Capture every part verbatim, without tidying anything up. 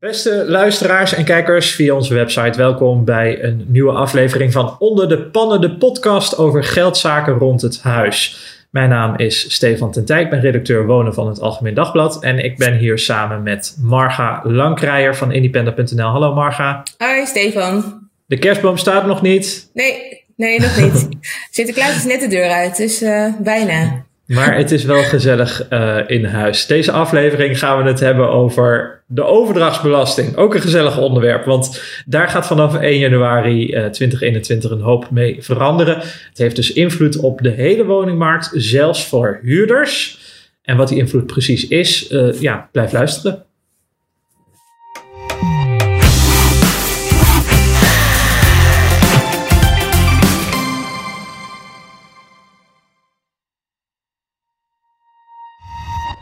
Beste luisteraars en kijkers via onze website, welkom bij een nieuwe aflevering van Onder de Pannen, de podcast over geldzaken rond het huis. Mijn naam is Stefan ten Teije, ik ben redacteur wonen van het Algemeen Dagblad en ik ben hier samen met Marga Lankreijer van Independer punt n l. Hallo Marga. Hoi Stefan. De kerstboom staat nog niet. Nee, nee nog niet. Sinterklaas is net de deur uit, dus uh, bijna. Maar het is wel gezellig uh, in huis. Deze aflevering gaan we het hebben over de overdrachtsbelasting. Ook een gezellig onderwerp, want daar gaat vanaf één januari twintig eenentwintig een hoop mee veranderen. Het heeft dus invloed op de hele woningmarkt, zelfs voor huurders. En wat die invloed precies is, uh, ja, blijf luisteren.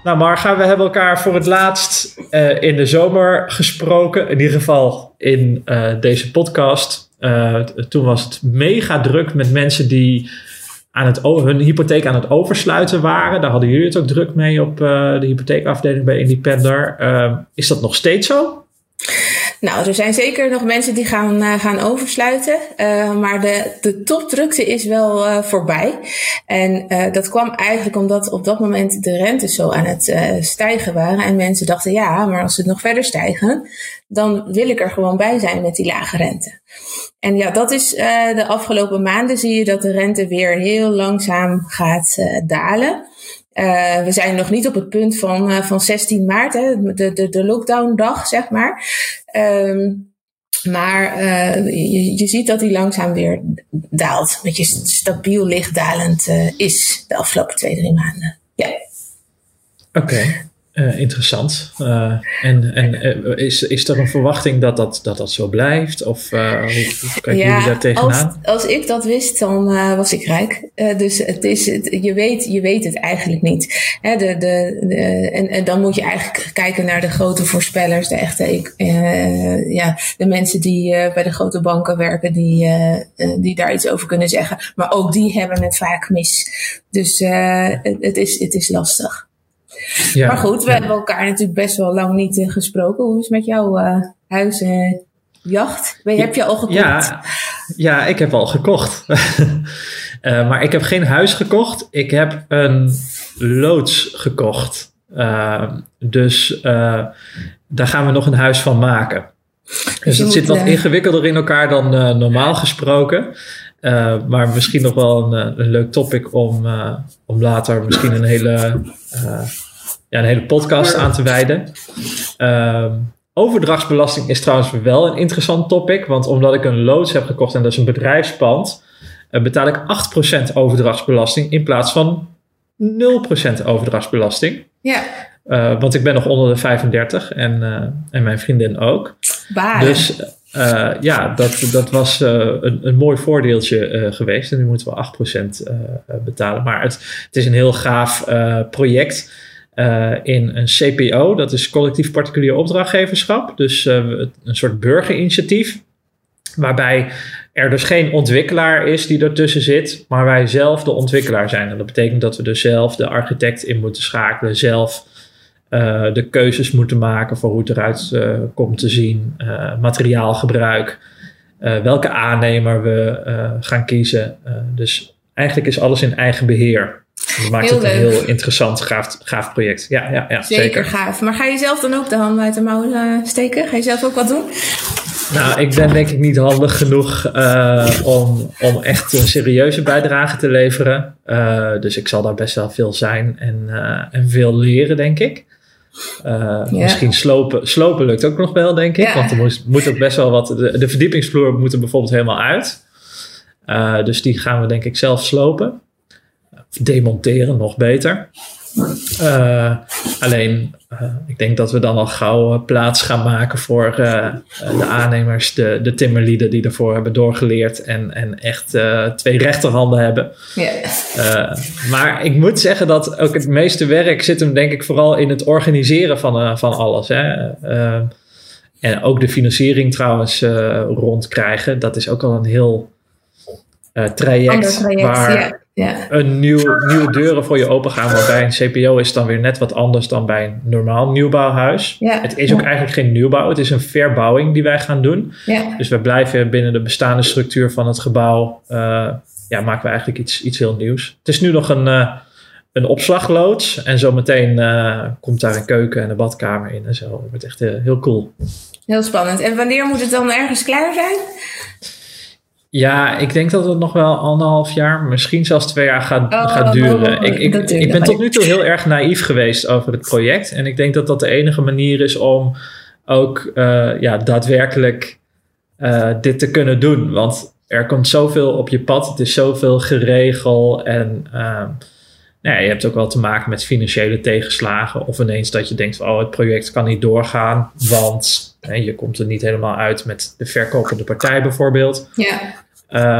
Nou Marga, we hebben elkaar voor het laatst uh, in de zomer gesproken. In ieder geval in uh, deze podcast. Uh, toen was het mega druk met mensen die aan het o- hun hypotheek aan het oversluiten waren. Daar hadden jullie het ook druk mee op uh, de hypotheekafdeling bij Independer. Uh, is dat nog steeds zo? Nou, er zijn zeker nog mensen die gaan, uh, gaan oversluiten. Uh, maar de, de topdrukte is wel uh, voorbij. En uh, dat kwam eigenlijk omdat op dat moment de rentes zo aan het uh, stijgen waren. En mensen dachten, ja, maar als ze het nog verder stijgen, dan wil ik er gewoon bij zijn met die lage rente. En ja, dat is uh, de afgelopen maanden zie je dat de rente weer heel langzaam gaat uh, dalen. Uh, we zijn nog niet op het punt van, uh, van zestien maart, hè, de, de, de lockdowndag, zeg maar. Um, maar uh, je, je ziet dat die langzaam weer daalt. Een beetje stabiel lichtdalend uh, is de afgelopen twee, drie maanden. Ja. Oké, okay. uh, interessant. Uh, en en uh, is, is er een verwachting dat dat, dat, dat zo blijft? Of uh, hoe, hoe kijken ja, jullie daar tegenaan? Als, als ik dat wist, dan uh, was ik rijk. Uh, dus het is, het, je, weet, je weet het eigenlijk niet. Hè, de, de, de, en, en dan moet je eigenlijk kijken naar de grote voorspellers. De echte, uh, ja, de mensen die uh, bij de grote banken werken, die, uh, uh, die daar iets over kunnen zeggen. Maar ook die hebben het vaak mis. Dus uh, het, is, het is lastig. Ja, maar goed, we ja. hebben elkaar natuurlijk best wel lang niet uh, gesproken. Hoe is het met jouw uh, huizenjacht? Uh, heb je al gekocht? Ja, ja ik heb al gekocht. uh, maar ik heb geen huis gekocht. Ik heb een loods gekocht. Uh, dus uh, daar gaan we nog een huis van maken. Dus, dus dat zit wat uh, ingewikkelder in elkaar dan uh, normaal gesproken. Uh, maar misschien nog wel een, een leuk topic om, uh, om later misschien een hele, uh, ja, een hele podcast aan te wijden. Uh, overdrachtsbelasting is trouwens wel een interessant topic. Want omdat ik een loods heb gekocht en dat is een bedrijfspand, Uh, betaal ik acht procent overdrachtsbelasting in plaats van nul procent overdrachtsbelasting. Ja. Uh, want ik ben nog onder de vijfendertig en, uh, en mijn vriendin ook. Bye. Dus Uh, ja, dat, dat was uh, een, een mooi voordeeltje uh, geweest. En nu moeten we acht procent uh, betalen. Maar het, het is een heel gaaf uh, project uh, in een C P O. Dat is collectief particulier opdrachtgeverschap. Dus uh, een soort burgerinitiatief. Waarbij er dus geen ontwikkelaar is die ertussen zit. Maar wij zelf de ontwikkelaar zijn. En dat betekent dat we dus zelf de architect in moeten schakelen. Zelf Uh, de keuzes moeten maken voor hoe het eruit uh, komt te zien, uh, materiaalgebruik, uh, welke aannemer we uh, gaan kiezen. Uh, dus eigenlijk is alles in eigen beheer. Dat maakt heel het een leuk. heel interessant, gaaf, gaaf project. Ja, ja, ja, zeker, zeker gaaf. Maar ga je zelf dan ook de handen uit de mouwen steken? Ga je zelf ook wat doen? Nou, ik ben denk ik niet handig genoeg uh, om, om echt een serieuze bijdrage te leveren. Uh, dus ik zal daar best wel veel zijn en, uh, en veel leren, denk ik. Uh, ja. Misschien slopen, slopen lukt ook nog wel, denk ik. Ja. Want er moet, moet ook best wel wat. De, de verdiepingsvloer moet er bijvoorbeeld helemaal uit. Uh, dus die gaan we denk ik zelf slopen. Demonteren, nog beter. Uh, alleen, uh, ik denk dat we dan al gauw uh, plaats gaan maken voor uh, uh, de aannemers, de, de timmerlieden die ervoor hebben doorgeleerd en, en echt uh, twee rechterhanden hebben. Yes. Uh, maar ik moet zeggen dat ook het meeste werk zit hem denk ik vooral in het organiseren van, uh, van alles. Hè. Uh, en ook de financiering trouwens uh, rondkrijgen, dat is ook al een heel Uh, traject, traject waar, ja. ja. een nieuw, nieuwe deuren voor je open gaan. Want bij een C P O is het dan weer net wat anders dan bij een normaal nieuwbouwhuis. Ja. Het is ook ja. eigenlijk geen nieuwbouw. Het is een verbouwing die wij gaan doen. Ja. Dus we blijven binnen de bestaande structuur van het gebouw. Uh, ja, maken we eigenlijk iets, iets heel nieuws. Het is nu nog een... Uh, Een opslagloods en zometeen uh, komt daar een keuken en een badkamer in en zo. Het wordt echt uh, heel cool. Heel spannend. En wanneer moet het dan ergens klaar zijn? Ja, ik denk dat het nog wel anderhalf jaar, misschien zelfs twee jaar gaat, oh, gaat duren. Oh, ik, ik, ik, ik ben tot nu toe heel erg naïef geweest over het project. En ik denk dat dat de enige manier is om ook uh, ja, daadwerkelijk uh, dit te kunnen doen. Want er komt zoveel op je pad. Het is zoveel geregel en... Uh, Ja, je hebt ook wel te maken met financiële tegenslagen. Of ineens dat je denkt van, oh, het project kan niet doorgaan. Want hè, je komt er niet helemaal uit met de verkopende partij bijvoorbeeld. Ja.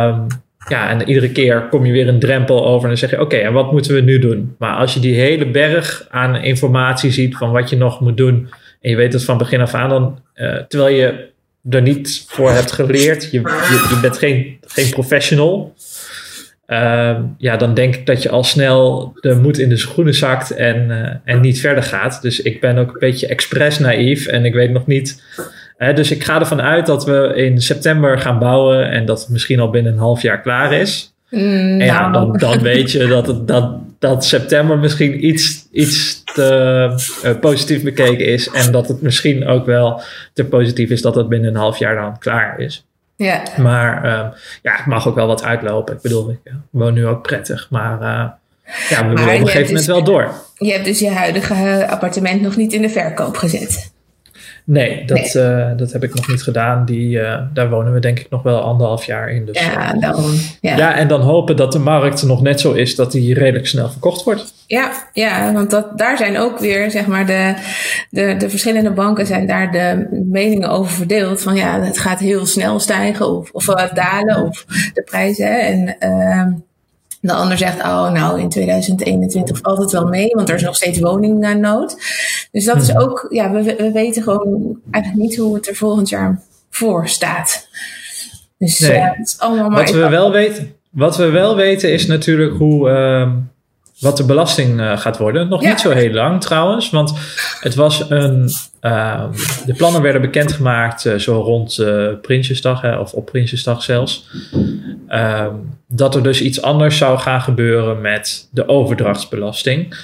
Um, ja, en iedere keer kom je weer een drempel over. En dan zeg je, oké, okay, en wat moeten we nu doen? Maar als je die hele berg aan informatie ziet van wat je nog moet doen. En je weet het van begin af aan. Dan, uh, terwijl je er niet voor hebt geleerd. Je, je, je bent geen, geen professional. Uh, ja, dan denk ik dat je al snel de moed in de schoenen zakt en, uh, en niet verder gaat. Dus ik ben ook een beetje expres naïef en ik weet nog niet. Uh, dus ik ga ervan uit dat we in september gaan bouwen en dat het misschien al binnen een half jaar klaar is. Mm, en ja, dan, dan weet je dat, het, dat, dat september misschien iets, iets te uh, positief bekeken is. En dat het misschien ook wel te positief is dat het binnen een half jaar dan klaar is. Ja. Maar uh, ja, het mag ook wel wat uitlopen. Ik bedoel, ik woon nu ook prettig. Maar uh, ja, we willen op een gegeven moment wel door. Je hebt dus je huidige appartement nog niet in de verkoop gezet? Nee, dat, nee. Uh, dat heb ik nog niet gedaan. Die, uh, daar wonen we denk ik nog wel anderhalf jaar in. Dus, ja, daarom. Ja. ja, en dan hopen dat de markt nog net zo is dat die redelijk snel verkocht wordt. Ja, ja, want dat, daar zijn ook weer, zeg maar, de, de, de verschillende banken zijn daar de meningen over verdeeld. Van ja, het gaat heel snel stijgen of, of dalen of de prijzen. En uh, de ander zegt, oh nou, in tweeduizend eenentwintig valt het wel mee, want er is nog steeds woningnood. Dus dat is ook, ja, we, we weten gewoon eigenlijk niet hoe het er volgend jaar voor staat. Dus nee. uh, het is allemaal maar wat we wel weten, Wat we wel weten is natuurlijk hoe... Uh, wat de belasting uh, gaat worden. Nog ja. niet zo heel lang trouwens. Want het was een... Uh, de plannen werden bekendgemaakt uh, zo rond uh, Prinsjesdag. Hè, of op Prinsjesdag zelfs. Uh, dat er dus iets anders zou gaan gebeuren met de overdrachtsbelasting.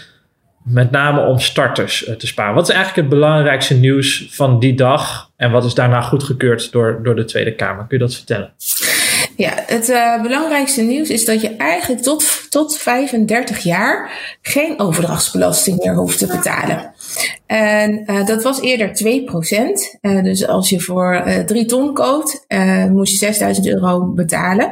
Met name om starters uh, te sparen. Wat is eigenlijk het belangrijkste nieuws van die dag? En wat is daarna goedgekeurd door, door de Tweede Kamer? Kun je dat vertellen? Ja, het uh, belangrijkste nieuws is dat je eigenlijk tot, tot vijfendertig jaar geen overdrachtsbelasting meer hoeft te betalen. En uh, dat was eerder twee procent. Uh, dus als je voor uh, drie ton koopt, uh, moest je zesduizend euro betalen.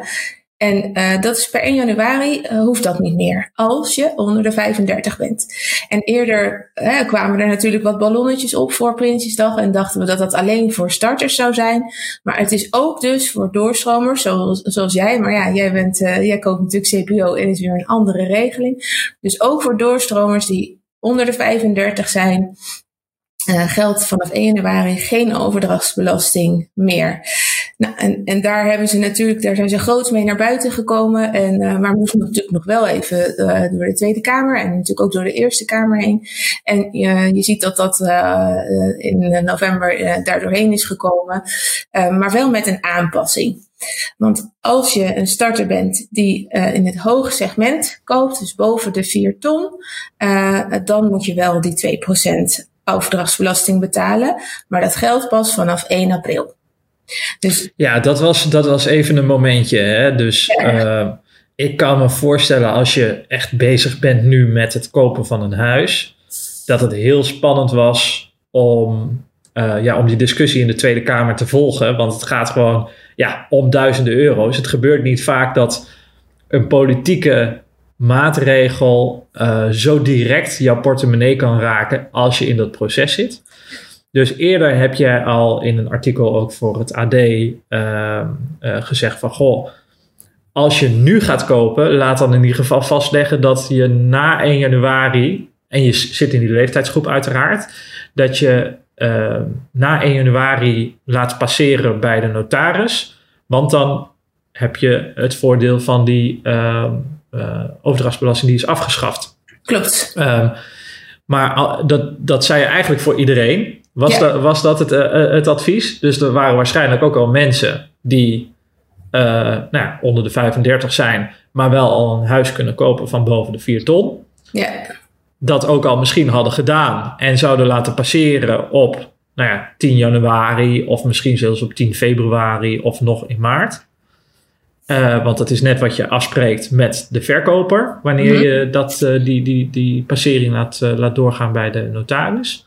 En uh, dat is per één januari uh, hoeft dat niet meer. Als je onder de vijfendertig bent. En eerder hè, kwamen er natuurlijk wat ballonnetjes op voor Prinsjesdag. En dachten we dat dat alleen voor starters zou zijn. Maar het is ook dus voor doorstromers zoals, zoals jij. Maar ja, jij, bent, uh, jij koopt natuurlijk C P O en is weer een andere regeling. Dus ook voor doorstromers die onder de vijfendertig zijn. Uh, geldt vanaf één januari geen overdrachtsbelasting meer. Nou, en, en daar hebben ze natuurlijk, daar zijn ze groots mee naar buiten gekomen. En, uh, maar moesten natuurlijk nog wel even uh, door de Tweede Kamer en natuurlijk ook door de Eerste Kamer heen. En uh, je ziet dat dat uh, in november uh, daar doorheen is gekomen. Uh, maar wel met een aanpassing. Want als je een starter bent die uh, in het hoge segment koopt, dus boven de vier ton, uh, dan moet je wel die twee procent overdrachtsbelasting betalen. Maar dat geldt pas vanaf één april. Dus ja, dat was, dat was even een momentje. Hè? Dus ja. uh, ik kan me voorstellen als je echt bezig bent nu met het kopen van een huis, dat het heel spannend was om, uh, ja, om die discussie in de Tweede Kamer te volgen. Want het gaat gewoon ja, om duizenden euro's. Het gebeurt niet vaak dat een politieke maatregel uh, zo direct jouw portemonnee kan raken als je in dat proces zit. Dus eerder heb jij al in een artikel ook voor het A D uh, uh, gezegd van goh, als je nu gaat kopen, laat dan in ieder geval vastleggen dat je na één januari, en je zit in die leeftijdsgroep uiteraard, dat je uh, na één januari laat passeren bij de notaris, want dan heb je het voordeel van die uh, uh, overdrachtsbelasting die is afgeschaft. Klopt. Um, maar al, dat, dat zei je eigenlijk voor iedereen. Was, ja. da, was dat het, uh, het advies? Dus er waren waarschijnlijk ook al mensen die uh, nou ja, onder de vijfendertig zijn, maar wel al een huis kunnen kopen van boven de vier ton. Ja. Dat ook al misschien hadden gedaan en zouden laten passeren op nou ja, tien januari of misschien zelfs op tien februari of nog in maart. Uh, want dat is net wat je afspreekt met de verkoper wanneer mm-hmm. je dat, uh, die, die, die passering laat, uh, laat doorgaan bij de notaris.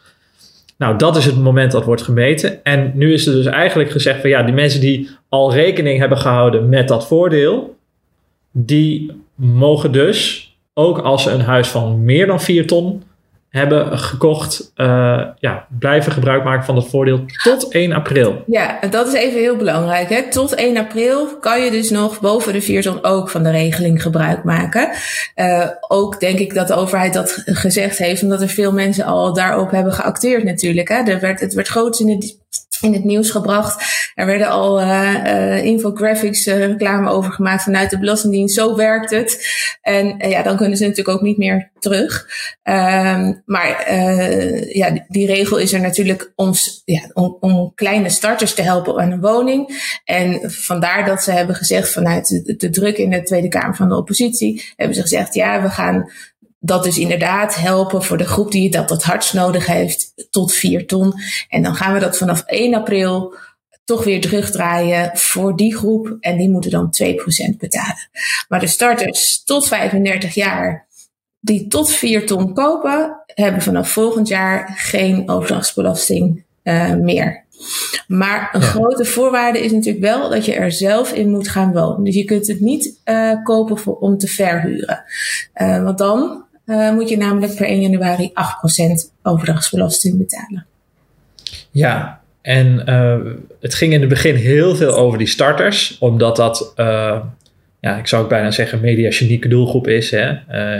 Nou, dat is het moment dat wordt gemeten. En nu is er dus eigenlijk gezegd van ja, die mensen die al rekening hebben gehouden met dat voordeel, die mogen dus ook als ze een huis van meer dan vier ton hebben gekocht, uh, ja, blijven gebruik maken van dat voordeel tot één april. Ja, dat is even heel belangrijk. Hè? Tot één april kan je dus nog boven de vier ton ook van de regeling gebruik maken. Uh, ook denk ik dat de overheid dat gezegd heeft, omdat er veel mensen al daarop hebben geacteerd natuurlijk. Hè? Er werd, het werd groots in het, in het nieuws gebracht. Er werden al uh, uh, infographics uh, reclame over gemaakt vanuit de Belastingdienst. Zo werkt het. En uh, ja, dan kunnen ze natuurlijk ook niet meer terug. Um, maar uh, ja, die, die regel is er natuurlijk ons, ja, om, om kleine starters te helpen aan een woning. En vandaar dat ze hebben gezegd vanuit de, de druk in de Tweede Kamer van de oppositie, hebben ze gezegd, ja, we gaan dat dus inderdaad helpen voor de groep die dat het hardst nodig heeft tot vier ton. En dan gaan we dat vanaf één april... toch weer terugdraaien voor die groep. En die moeten dan twee procent betalen. Maar de starters tot vijfendertig jaar die tot vier ton kopen, hebben vanaf volgend jaar geen overdrachtsbelasting uh, meer. Maar een ja. grote voorwaarde is natuurlijk wel dat je er zelf in moet gaan wonen. Dus je kunt het niet uh, kopen voor, om te verhuren. Uh, want dan uh, moet je namelijk per één januari acht procent overdrachtsbelasting betalen. Ja. En uh, het ging in het begin heel veel over die starters. Omdat dat, uh, ja, ik zou ook bijna zeggen, een media-genieke doelgroep is. Hè?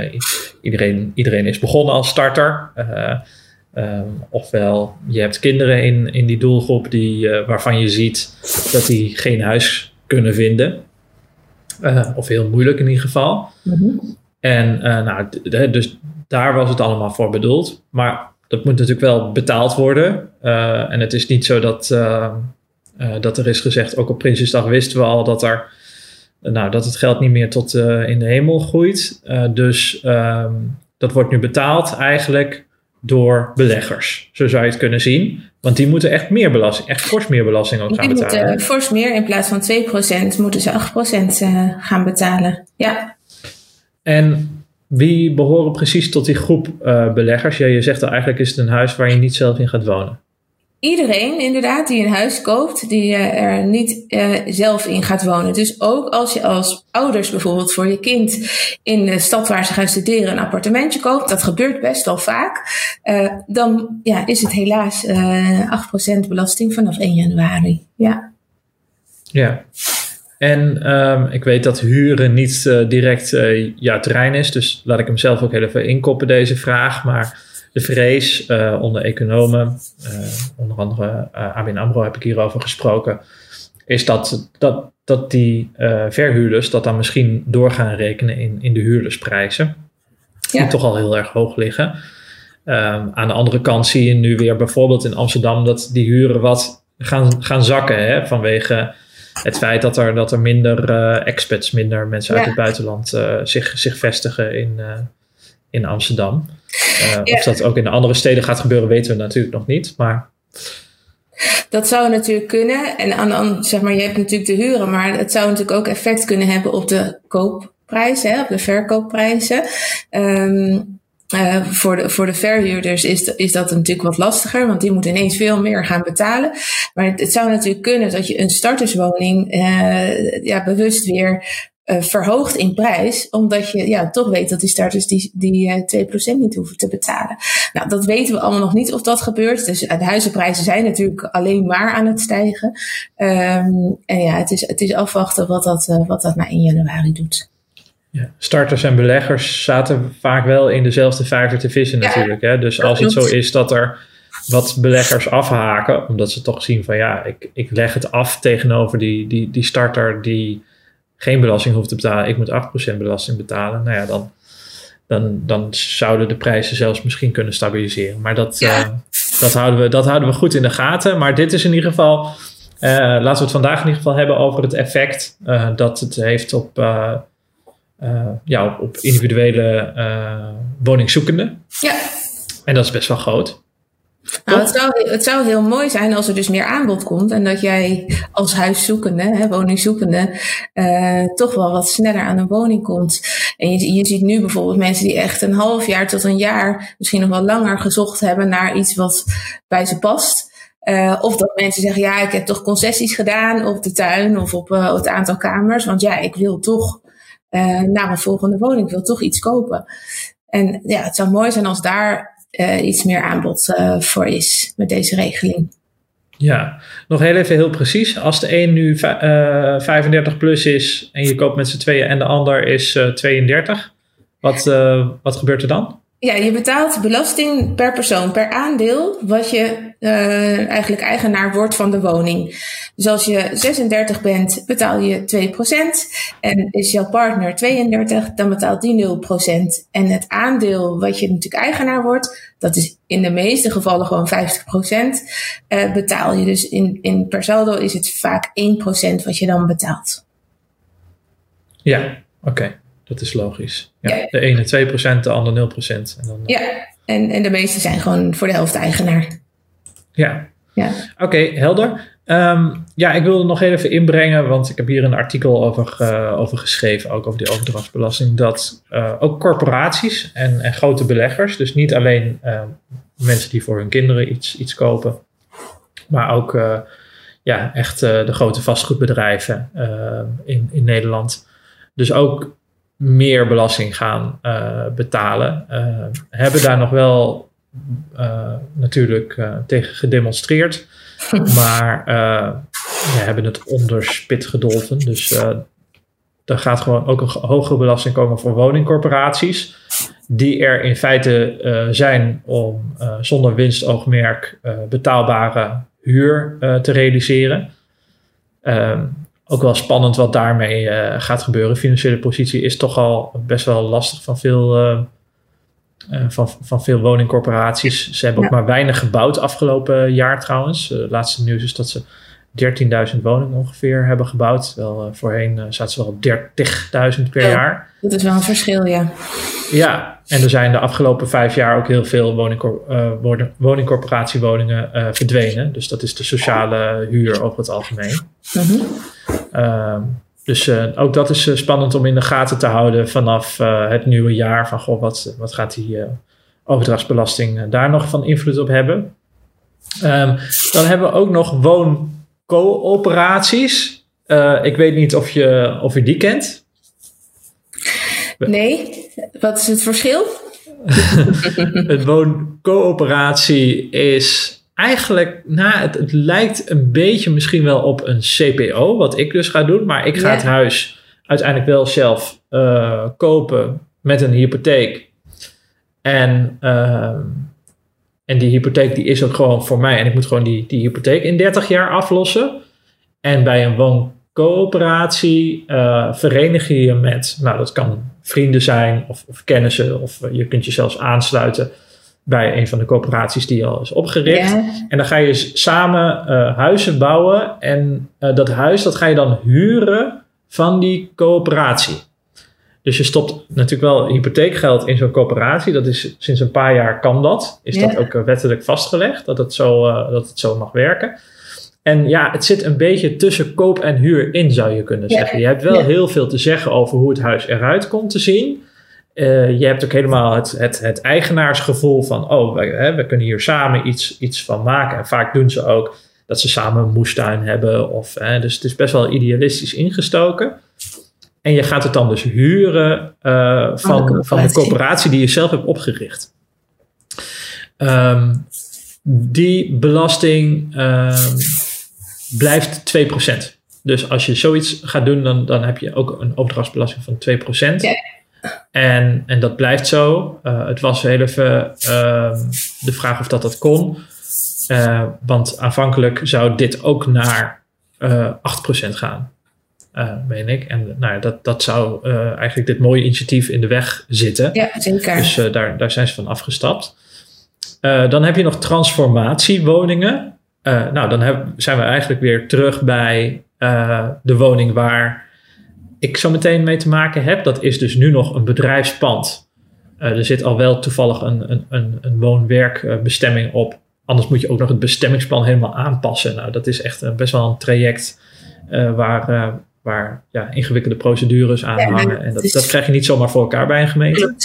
Uh, iedereen, iedereen is begonnen als starter. Uh, um, ofwel, je hebt kinderen in, in die doelgroep die, uh, waarvan je ziet dat die geen huis kunnen vinden. Uh, of heel moeilijk in ieder geval. Mm-hmm. En uh, nou, d- dus daar was het allemaal voor bedoeld. Maar dat moet natuurlijk wel betaald worden. Uh, en het is niet zo dat, uh, uh, dat er is gezegd, ook op Prinsjesdag wisten we al dat, er, uh, nou, dat het geld niet meer tot uh, in de hemel groeit. Uh, dus um, dat wordt nu betaald eigenlijk door beleggers. Zo zou je het kunnen zien. Want die moeten echt meer belasting, echt fors meer belasting ook gaan betalen. Die moeten uh, fors meer, in plaats van twee procent moeten ze acht procent uh, gaan betalen. Ja. En wie behoren precies tot die groep uh, beleggers? Ja, je zegt al, eigenlijk is het een huis waar je niet zelf in gaat wonen. Iedereen inderdaad die een huis koopt, die uh, er niet uh, zelf in gaat wonen. Dus ook als je als ouders bijvoorbeeld voor je kind in de stad waar ze gaan studeren een appartementje koopt, dat gebeurt best wel vaak, uh, dan ja, is het helaas uh, acht procent belasting vanaf één januari. Ja. Ja. En um, ik weet dat huren niet uh, direct uh, jouw terrein is. Dus laat ik hem zelf ook heel even inkoppen, deze vraag. Maar de vrees uh, onder economen, uh, onder andere uh, A B N AMRO heb ik hierover gesproken, is dat, dat, dat die uh, verhuurders dat dan misschien door gaan rekenen in, in de huurdersprijzen. Ja. Die toch al heel erg hoog liggen. Um, aan de andere kant zie je nu weer bijvoorbeeld in Amsterdam dat die huren wat gaan, gaan zakken, hè, vanwege het feit dat er, dat er minder uh, expats, minder mensen ja. uit het buitenland uh, zich, zich vestigen in, uh, in Amsterdam. Uh, ja. Of dat ook in de andere steden gaat gebeuren, weten we natuurlijk nog niet. Maar dat zou natuurlijk kunnen. En aan, aan, zeg maar, je hebt natuurlijk de huren, maar het zou natuurlijk ook effect kunnen hebben op de koopprijzen, hè, op de verkoopprijzen. Um, Uh, voor, de, voor de verhuurders is, de, is dat natuurlijk wat lastiger, want die moeten ineens veel meer gaan betalen. Maar het, het zou natuurlijk kunnen dat je een starterswoning uh, ja, bewust weer uh, verhoogt in prijs, omdat je ja, toch weet dat die starters die, die uh, twee procent niet hoeven te betalen. Nou, dat weten we allemaal nog niet of dat gebeurt. Dus uh, de huizenprijzen zijn natuurlijk alleen maar aan het stijgen. Um, en ja, het is, het is afwachten wat dat, uh, wat dat na één januari doet. Ja, starters en beleggers zaten vaak wel in dezelfde vijver te vissen ja, natuurlijk. Hè? Dus als het zo is dat er wat beleggers afhaken, omdat ze toch zien van ja, ik, ik leg het af tegenover die, die, die starter die geen belasting hoef te betalen. Ik moet acht procent belasting betalen. Nou ja, dan, dan, dan zouden de prijzen zelfs misschien kunnen stabiliseren. Maar dat, ja. uh, dat, houden we, dat houden we goed in de gaten. Maar dit is in ieder geval... Uh, laten we het vandaag in ieder geval hebben over het effect uh, dat het heeft op, uh, uh, ja, op, op individuele uh, woningzoekenden. Ja. En dat is best wel groot. Nou, het, zou, het zou heel mooi zijn als er dus meer aanbod komt en dat jij als huiszoekende, hè, woningzoekende, uh, toch wel wat sneller aan een woning komt. En je, je ziet nu bijvoorbeeld mensen die echt een half jaar tot een jaar, misschien nog wel langer gezocht hebben naar iets wat bij ze past. Uh, of dat mensen zeggen, ja, ik heb toch concessies gedaan op de tuin of op, uh, op het aantal kamers. Want ja, ik wil toch uh, naar een volgende woning, ik wil toch iets kopen. En ja, het zou mooi zijn als daar uh, iets meer aanbod uh, voor is met deze regeling. Ja, nog heel even heel precies. Als de een nu uh, vijfendertig plus is en je koopt met z'n tweeën en de ander is uh, tweeëndertig. Wat, uh, wat gebeurt er dan? Ja, je betaalt belasting per persoon, per aandeel, wat je uh, eigenlijk eigenaar wordt van de woning. Dus als je zesendertig bent, betaal je twee procent. En is jouw partner tweeëndertig, dan betaalt die nul procent. En het aandeel wat je natuurlijk eigenaar wordt, dat is in de meeste gevallen gewoon vijftig procent. Uh, betaal je dus in, in per saldo is het vaak één procent wat je dan betaalt. Ja, oké. Okay. Dat is logisch. Ja, ja. De ene twee procent, de ander nul procent. En dan, ja, en, en de meeste zijn gewoon voor de helft eigenaar. Ja, ja. Oké, okay, helder. Um, ja, ik wilde nog even inbrengen, want ik heb hier een artikel over, uh, over geschreven, ook over die overdrachtsbelasting, dat uh, ook corporaties en, en grote beleggers, dus niet alleen uh, mensen die voor hun kinderen iets, iets kopen, maar ook uh, ja, echt uh, de grote vastgoedbedrijven uh, in, in Nederland. Dus ook meer belasting gaan uh, betalen. Uh, hebben daar nog wel uh, natuurlijk uh, tegen gedemonstreerd. Maar uh, ja, hebben het onderspit gedolven. Dus uh, er gaat gewoon ook een hogere belasting komen voor woningcorporaties. Die er in feite uh, zijn om uh, zonder winstoogmerk uh, betaalbare huur uh, te realiseren. Um, Ook wel spannend wat daarmee uh, gaat gebeuren. Financiële positie is toch al best wel lastig van veel, uh, uh, van, van veel woningcorporaties. Ze hebben ja. ook maar weinig gebouwd afgelopen jaar trouwens. Uh, het laatste nieuws is dat ze dertienduizend woningen ongeveer hebben gebouwd. Terwijl uh, voorheen uh, zaten ze wel dertigduizend per ja, jaar. Dat is wel een verschil, ja. Ja, en er zijn de afgelopen vijf jaar ook heel veel woningcor- uh, woningcorporatiewoningen uh, verdwenen. Dus dat is de sociale huur over het algemeen. Mm-hmm. Uh, dus uh, ook dat is uh, spannend om in de gaten te houden vanaf uh, het nieuwe jaar. Van goh, wat, wat gaat die uh, overdrachtsbelasting uh, daar nog van invloed op hebben? Um, dan hebben we ook nog wooncoöperaties. Uh, ik weet niet of je, of je die kent. Nee, wat is het verschil? Een wooncoöperatie is... Eigenlijk, nou, het, het lijkt een beetje misschien wel op een C P O, wat ik dus ga doen. Maar ik ga ja. het huis uiteindelijk wel zelf uh, kopen met een hypotheek. En, uh, en die hypotheek die is ook gewoon voor mij. En ik moet gewoon die, die hypotheek in dertig jaar aflossen. En bij een wooncoöperatie uh, verenig je je met... Nou, dat kan vrienden zijn of, of kennissen of uh, je kunt je zelfs aansluiten... bij een van de corporaties die al is opgericht. Ja. En dan ga je samen uh, huizen bouwen. En uh, dat huis, dat ga je dan huren van die coöperatie. Dus je stopt natuurlijk wel hypotheekgeld in zo'n coöperatie. Dat is sinds een paar jaar kan dat. Is ja. dat ook uh, wettelijk vastgelegd, dat het, zo, uh, dat het zo mag werken. En ja, het zit een beetje tussen koop en huur in, zou je kunnen ja. zeggen. Je hebt wel ja. heel veel te zeggen over hoe het huis eruit komt te zien... Uh, je hebt ook helemaal het, het, het eigenaarsgevoel van... oh, we kunnen hier samen iets, iets van maken. En vaak doen ze ook dat ze samen een moestuin hebben. Of, hè, dus het is best wel idealistisch ingestoken. En je gaat het dan dus huren uh, van, van de corporatie die je zelf hebt opgericht. Um, die belasting uh, blijft twee procent. Dus als je zoiets gaat doen, dan, dan heb je ook een overdrachtsbelasting van twee procent... Ja. En, en dat blijft zo. Uh, het was heel even uh, de vraag of dat dat kon. Uh, want aanvankelijk zou dit ook naar uh, acht procent gaan. Uh, meen ik. En nou ja, dat, dat zou uh, eigenlijk dit mooie initiatief in de weg zitten. Ja, zeker. Dus uh, daar, daar zijn ze van afgestapt. Uh, dan heb je nog transformatiewoningen. Uh, nou, dan heb, zijn we eigenlijk weer terug bij uh, de woning waar ik zo meteen mee te maken heb. Dat is dus nu nog een bedrijfspand. Uh, er zit al wel toevallig een, een, een, een woon-werkbestemming op. Anders moet je ook nog het bestemmingsplan helemaal aanpassen. Nou, dat is echt een, best wel een traject uh, waar... Uh, waar ja, ingewikkelde procedures aan hangen. En dat, dat krijg je niet zomaar voor elkaar bij een gemeente.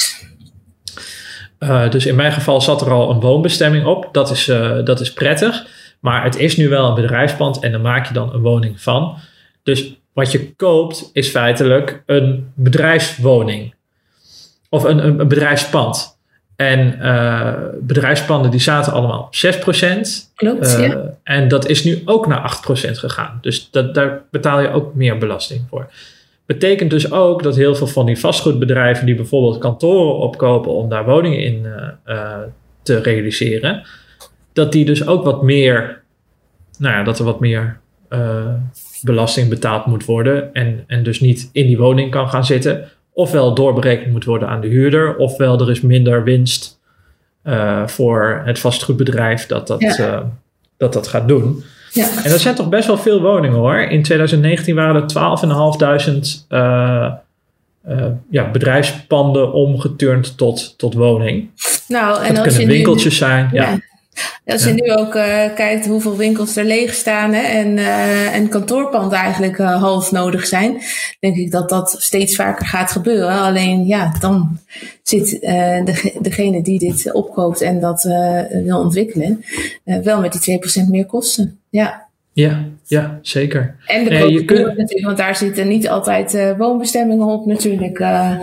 Uh, dus in mijn geval zat er al een woonbestemming op. Dat is, uh, dat is prettig. Maar het is nu wel een bedrijfspand en daar maak je dan een woning van. Dus wat je koopt is feitelijk een bedrijfswoning. Of een, een, een bedrijfspand. En uh, bedrijfspanden die zaten allemaal op zes procent. Klopt, uh, ja. En dat is nu ook naar acht procent gegaan. Dus dat, daar betaal je ook meer belasting voor. Betekent dus ook dat heel veel van die vastgoedbedrijven... die bijvoorbeeld kantoren opkopen om daar woningen in uh, uh, te realiseren... dat die dus ook wat meer... nou ja, dat er wat meer uh, belasting betaald moet worden... En, en dus niet in die woning kan gaan zitten... ofwel doorberekend moet worden aan de huurder... ofwel er is minder winst uh, voor het vastgoedbedrijf dat dat, ja. uh, dat, dat gaat doen. Ja. En dat zijn toch best wel veel woningen hoor. In twintig negentien waren er twaalfduizend vijfhonderd uh, uh, ja, bedrijfspanden omgeturnd tot, tot woning. Nou, en dat kunnen winkeltjes nu... zijn, ja. ja. Als je ja. nu ook uh, kijkt hoeveel winkels er leeg staan hè, en, uh, en kantoorpanden eigenlijk uh, half nodig zijn, denk ik dat dat steeds vaker gaat gebeuren. Alleen ja, dan zit uh, de, degene die dit opkoopt en dat uh, wil ontwikkelen, uh, wel met die twee procent meer kosten. Ja, ja, ja zeker. En de procedure nee, kunt... natuurlijk, want daar zitten niet altijd uh, woonbestemmingen op natuurlijk. Uh,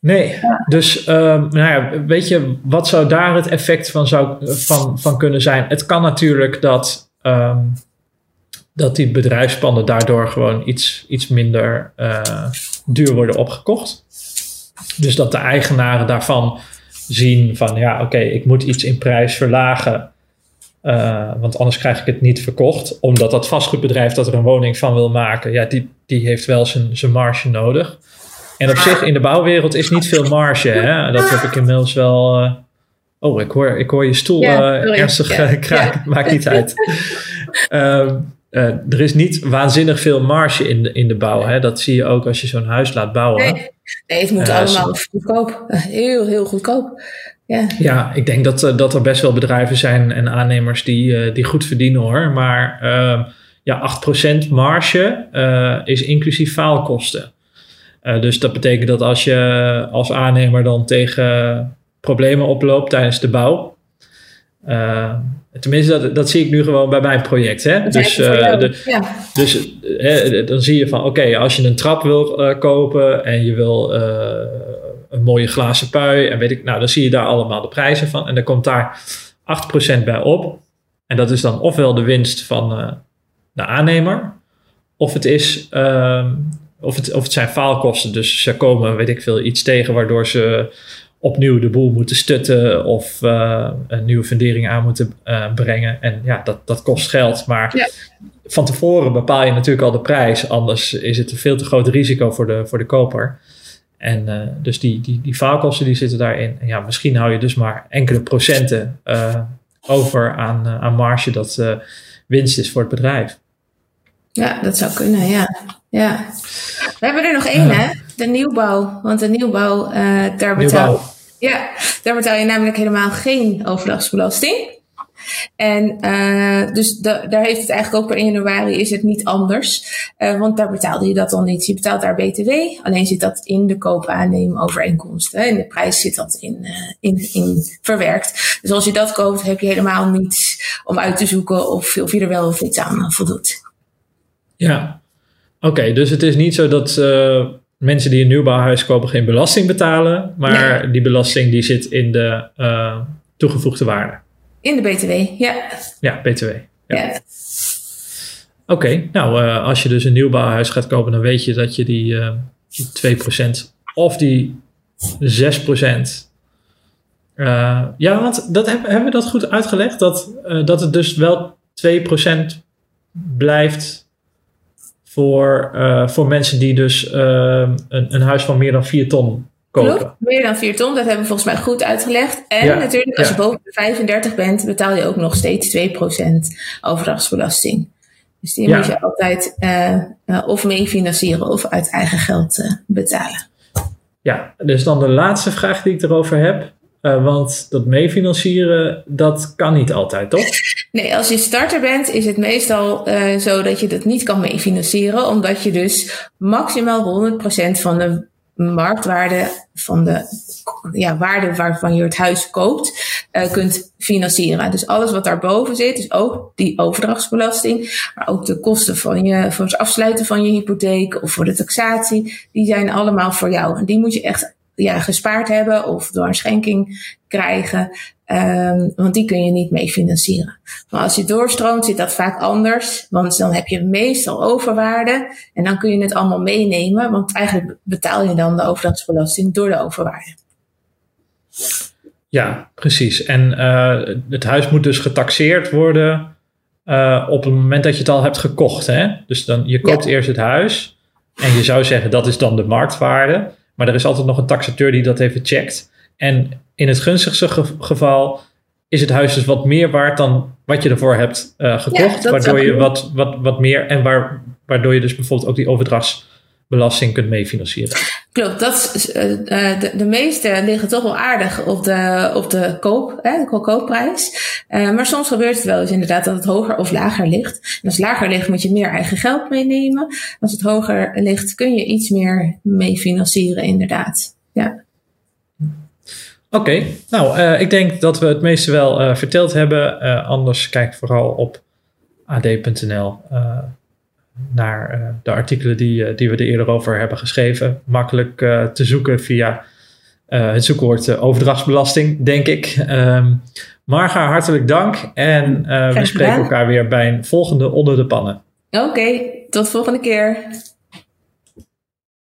Nee, dus um, nou ja, weet je, wat zou daar het effect van, zou, van, van kunnen zijn? Het kan natuurlijk dat, um, dat die bedrijfspanden daardoor gewoon iets, iets minder uh, duur worden opgekocht. Dus dat de eigenaren daarvan zien van ja, oké, okay, ik moet iets in prijs verlagen. Uh, want anders krijg ik het niet verkocht. Omdat dat vastgoedbedrijf dat er een woning van wil maken, ja, die, die heeft wel zijn, zijn marge nodig. En op zich, in de bouwwereld is niet veel marge. Hè? Dat heb ik inmiddels wel... Uh... Oh, ik hoor, ik hoor je stoel ja, uh, ernstig ja. kraken. Ja. Maakt niet uit. um, uh, er is niet waanzinnig veel marge in de, in de bouw. Hè? Dat zie je ook als je zo'n huis laat bouwen. Nee, nee het moet uh, allemaal zo... goedkoop. Heel, heel goedkoop. Ja, ja ik denk dat, uh, dat er best wel bedrijven zijn en aannemers die, uh, die goed verdienen hoor. Maar uh, ja, acht procent marge uh, is inclusief faalkosten. Uh, dus dat betekent dat als je als aannemer dan tegen problemen oploopt tijdens de bouw. Uh, tenminste, dat, dat zie ik nu gewoon bij mijn project. Hè? Dus, uh, de, ja. dus uh, dan zie je van oké, okay, als je een trap wil uh, kopen en je wil uh, een mooie glazen pui. En weet ik, nou, dan zie je daar allemaal de prijzen van. En dan komt daar acht procent bij op. En dat is dan ofwel de winst van uh, de aannemer. Of het is... Uh, Of het, of het zijn faalkosten. Dus ze komen, weet ik veel, iets tegen... waardoor ze opnieuw de boel moeten stutten... of uh, een nieuwe fundering aan moeten uh, brengen. En ja, dat, dat kost geld. Maar ja. van tevoren bepaal je natuurlijk al de prijs. Anders is het een veel te groot risico voor de, voor de koper. En uh, dus die, die, die faalkosten die zitten daarin. En ja, misschien hou je dus maar enkele procenten uh, over... aan, uh, aan marge dat uh, winst is voor het bedrijf. Ja, dat zou kunnen, ja. Ja, we hebben er nog één, ja. hè? De nieuwbouw. Want de nieuwbouw, uh, daar, betaal, nieuwbouw. Ja, daar betaal je namelijk helemaal geen overdrachtsbelasting. En uh, dus de, daar heeft het eigenlijk ook per één januari is het niet anders. Uh, want daar betaalde je dat al niet. Je betaalt daar B T W. Alleen zit dat in de koop-aanneem-overeenkomst. In de prijs zit dat in, uh, in, in verwerkt. Dus als je dat koopt, heb je helemaal niets om uit te zoeken of, of je er wel of iets aan voldoet. Ja. Oké, okay, dus het is niet zo dat uh, mensen die een nieuwbouwhuis kopen geen belasting betalen, maar ja. die belasting die zit in de uh, toegevoegde waarde. In de B T W, ja. Ja, B T W. Ja. ja. Oké, okay, nou uh, als je dus een nieuwbouwhuis gaat kopen, dan weet je dat je die, uh, die twee procent of die zes procent... Uh, ja, want dat, heb, hebben we dat goed uitgelegd? Dat, uh, dat het dus wel twee procent blijft... voor, uh, voor mensen die dus uh, een, een huis van meer dan vier ton kopen. Klopt, meer dan vier ton, dat hebben we volgens mij goed uitgelegd. En ja, natuurlijk, als ja. je boven de vijfendertig bent, betaal je ook nog steeds twee procent overdrachtsbelasting. Dus die ja. moet je altijd uh, uh, of mee financieren of uit eigen geld uh, betalen. Ja, dus dan de laatste vraag die ik erover heb. Uh, want dat meefinancieren, dat kan niet altijd, toch? Nee, als je starter bent is het meestal uh, zo dat je dat niet kan meefinancieren. Omdat je dus maximaal honderd procent van de marktwaarde, van de ja, waarde waarvan je het huis koopt, uh, kunt financieren. Dus alles wat daarboven zit, dus ook die overdrachtsbelasting, maar ook de kosten van je, voor het afsluiten van je hypotheek of voor de taxatie, die zijn allemaal voor jou. En die moet je echt ja, gespaard hebben of door een schenking krijgen, um, want die kun je niet mee financieren. Maar als je doorstroomt zit dat vaak anders, want dan heb je meestal overwaarde en dan kun je het allemaal meenemen, want eigenlijk betaal je dan de overdrachtsbelasting door de overwaarde. Ja, precies. En uh, het huis moet dus getaxeerd worden uh, op het moment dat je het al hebt gekocht, hè? Dus dan, je koopt ja. eerst het huis en je zou zeggen dat is dan de marktwaarde. Maar er is altijd nog een taxateur die dat even checkt. En in het gunstigste ge- geval is het huis dus wat meer waard dan wat je ervoor hebt uh, gekocht. Ja, waardoor je wat, wat, wat meer en waar, waardoor je dus bijvoorbeeld ook die overdrachtsbelasting kunt meefinancieren. Klopt, dat is, uh, de, de meeste liggen toch wel aardig op de, op de, koop, hè, de koopprijs. Uh, maar soms gebeurt het wel eens inderdaad dat het hoger of lager ligt. En als het lager ligt moet je meer eigen geld meenemen. Als het hoger ligt kun je iets meer mee financieren inderdaad. Ja. Oké, okay. nou uh, ik denk dat we het meeste wel uh, verteld hebben. Uh, anders kijk vooral op a d punt n l. Uh, naar uh, de artikelen die, uh, die we er eerder over hebben geschreven. Makkelijk uh, te zoeken via uh, het zoekwoord uh, overdrachtsbelasting, denk ik. Um, Marga, hartelijk dank. En uh, we spreken elkaar weer bij een volgende Onder de Pannen. Oké, okay, tot volgende keer.